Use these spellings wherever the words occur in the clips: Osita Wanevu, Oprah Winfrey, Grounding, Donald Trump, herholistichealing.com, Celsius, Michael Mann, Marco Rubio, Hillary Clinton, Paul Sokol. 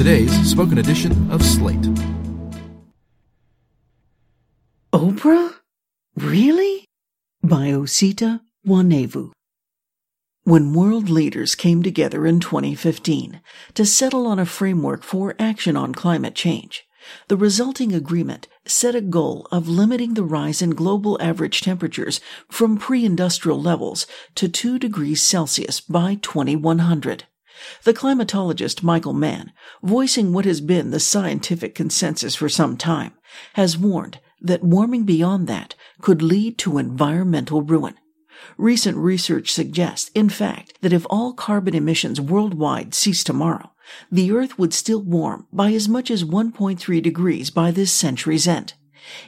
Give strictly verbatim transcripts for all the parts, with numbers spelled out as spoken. today's spoken edition of Slate. Oprah? Really? By Osita Wanevu. When world leaders came together in twenty fifteen to settle on a framework for action on climate change, the resulting agreement set a goal of limiting the rise in global average temperatures from pre-industrial levels to two degrees Celsius by twenty-one hundred. The climatologist Michael Mann, voicing what has been the scientific consensus for some time, has warned that warming beyond that could lead to environmental ruin. Recent research suggests, in fact, that if all carbon emissions worldwide cease tomorrow, the Earth would still warm by as much as one point three degrees by this century's end.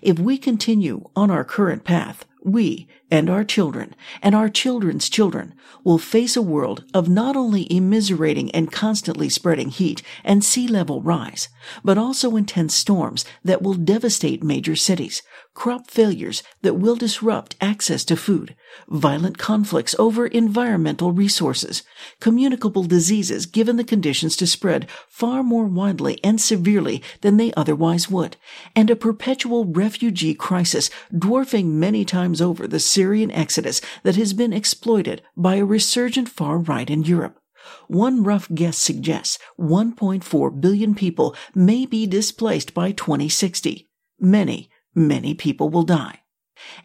If we continue on our current path, we, and our children, and our children's children, will face a world of not only immiserating and constantly spreading heat and sea level rise, but also intense storms that will devastate major cities, crop failures that will disrupt access to food, violent conflicts over environmental resources, communicable diseases given the conditions to spread far more widely and severely than they otherwise would, and a perpetual refugee crisis dwarfing many times over the Syrian exodus that has been exploited by a resurgent far right in Europe. One rough guess suggests one point four billion people may be displaced by twenty sixty. Many, many people will die.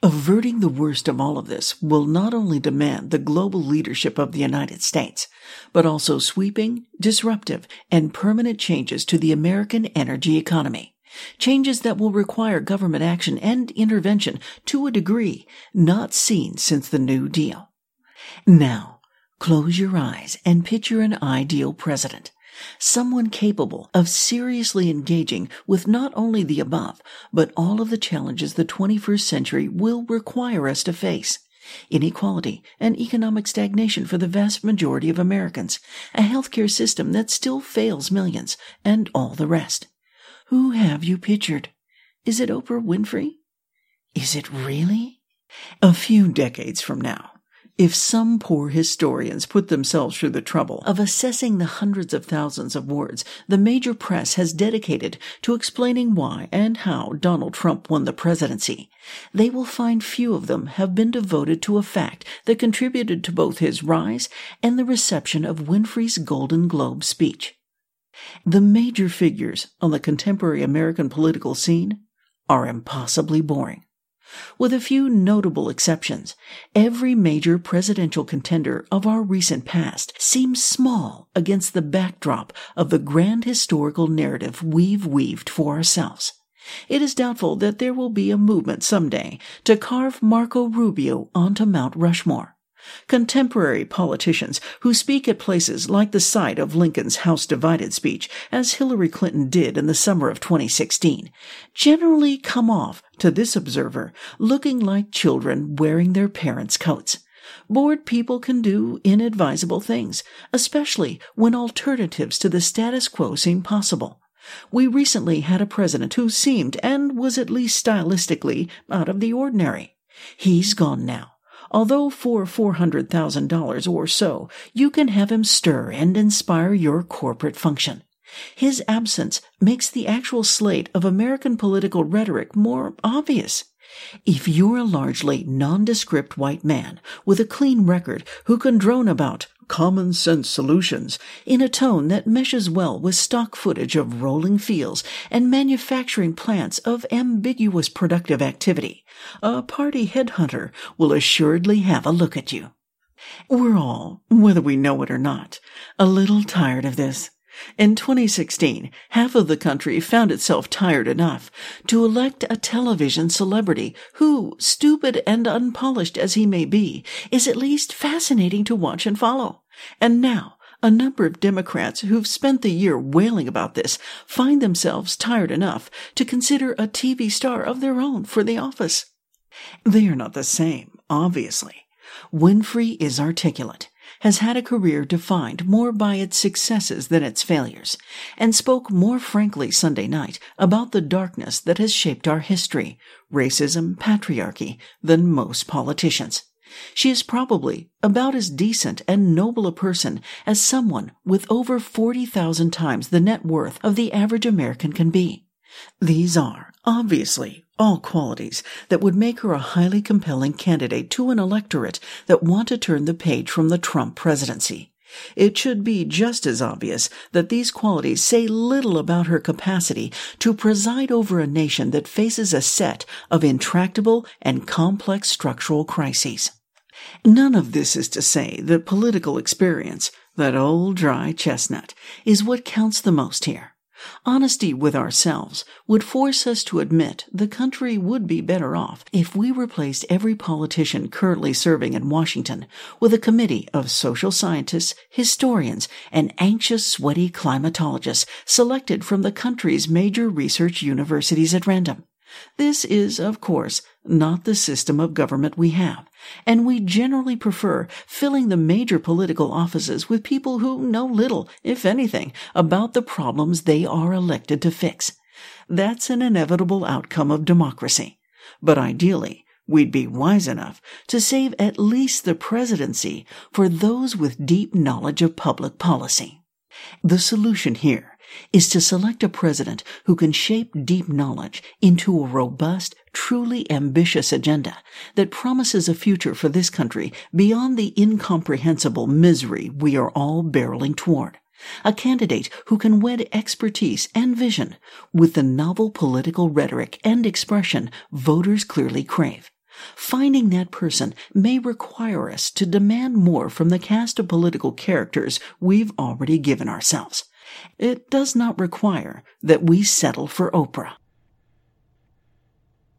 Averting the worst of all of this will not only demand the global leadership of the United States, but also sweeping, disruptive, and permanent changes to the American energy economy. Changes that will require government action and intervention to a degree not seen since the New Deal. Now, close your eyes and picture an ideal president. Someone capable of seriously engaging with not only the above, but all of the challenges the twenty-first century will require us to face. Inequality and economic stagnation for the vast majority of Americans, a healthcare system that still fails millions, and all the rest. Who have you pictured? Is it Oprah Winfrey? Is it really? A few decades from now, if some poor historians put themselves through the trouble of assessing the hundreds of thousands of words the major press has dedicated to explaining why and how Donald Trump won the presidency, they will find few of them have been devoted to a fact that contributed to both his rise and the reception of Winfrey's Golden Globe speech. The major figures on the contemporary American political scene are impossibly boring. With a few notable exceptions, every major presidential contender of our recent past seems small against the backdrop of the grand historical narrative we've weaved for ourselves. It is doubtful that there will be a movement someday to carve Marco Rubio onto Mount Rushmore. Contemporary politicians who speak at places like the site of Lincoln's House Divided speech, as Hillary Clinton did in the summer of twenty sixteen, generally come off, to this observer, looking like children wearing their parents' coats. Bored people can do inadvisable things, especially when alternatives to the status quo seem possible. We recently had a president who seemed, and was at least stylistically, out of the ordinary. He's gone now. Although for four hundred thousand dollars or so, you can have him stir and inspire your corporate function. His absence makes the actual slate of American political rhetoric more obvious. If you're a largely nondescript white man with a clean record who can drone about common sense solutions in a tone that meshes well with stock footage of rolling fields and manufacturing plants of ambiguous productive activity, a party headhunter will assuredly have a look at you. We're all, whether we know it or not, a little tired of this. In twenty sixteen, half of the country found itself tired enough to elect a television celebrity who, stupid and unpolished as he may be, is at least fascinating to watch and follow. And now, a number of Democrats who've spent the year wailing about this find themselves tired enough to consider a T V star of their own for the office. They are not the same, obviously. Winfrey is articulate, has had a career defined more by its successes than its failures, and spoke more frankly Sunday night about the darkness that has shaped our history, racism, patriarchy, than most politicians. She is probably about as decent and noble a person as someone with over forty thousand times the net worth of the average American can be. These are, obviously, all qualities that would make her a highly compelling candidate to an electorate that want to turn the page from the Trump presidency. It should be just as obvious that these qualities say little about her capacity to preside over a nation that faces a set of intractable and complex structural crises. None of this is to say that political experience, that old dry chestnut, is what counts the most here. Honesty with ourselves would force us to admit the country would be better off if we replaced every politician currently serving in Washington with a committee of social scientists, historians, and anxious, sweaty climatologists selected from the country's major research universities at random. This is, of course, not the system of government we have, and we generally prefer filling the major political offices with people who know little, if anything, about the problems they are elected to fix. That's an inevitable outcome of democracy. But ideally, we'd be wise enough to save at least the presidency for those with deep knowledge of public policy. The solution here is to select a president who can shape deep knowledge into a robust, truly ambitious agenda that promises a future for this country beyond the incomprehensible misery we are all barreling toward. A candidate who can wed expertise and vision with the novel political rhetoric and expression voters clearly crave. Finding that person may require us to demand more from the cast of political characters we've already given ourselves. It does not require that we settle for Oprah.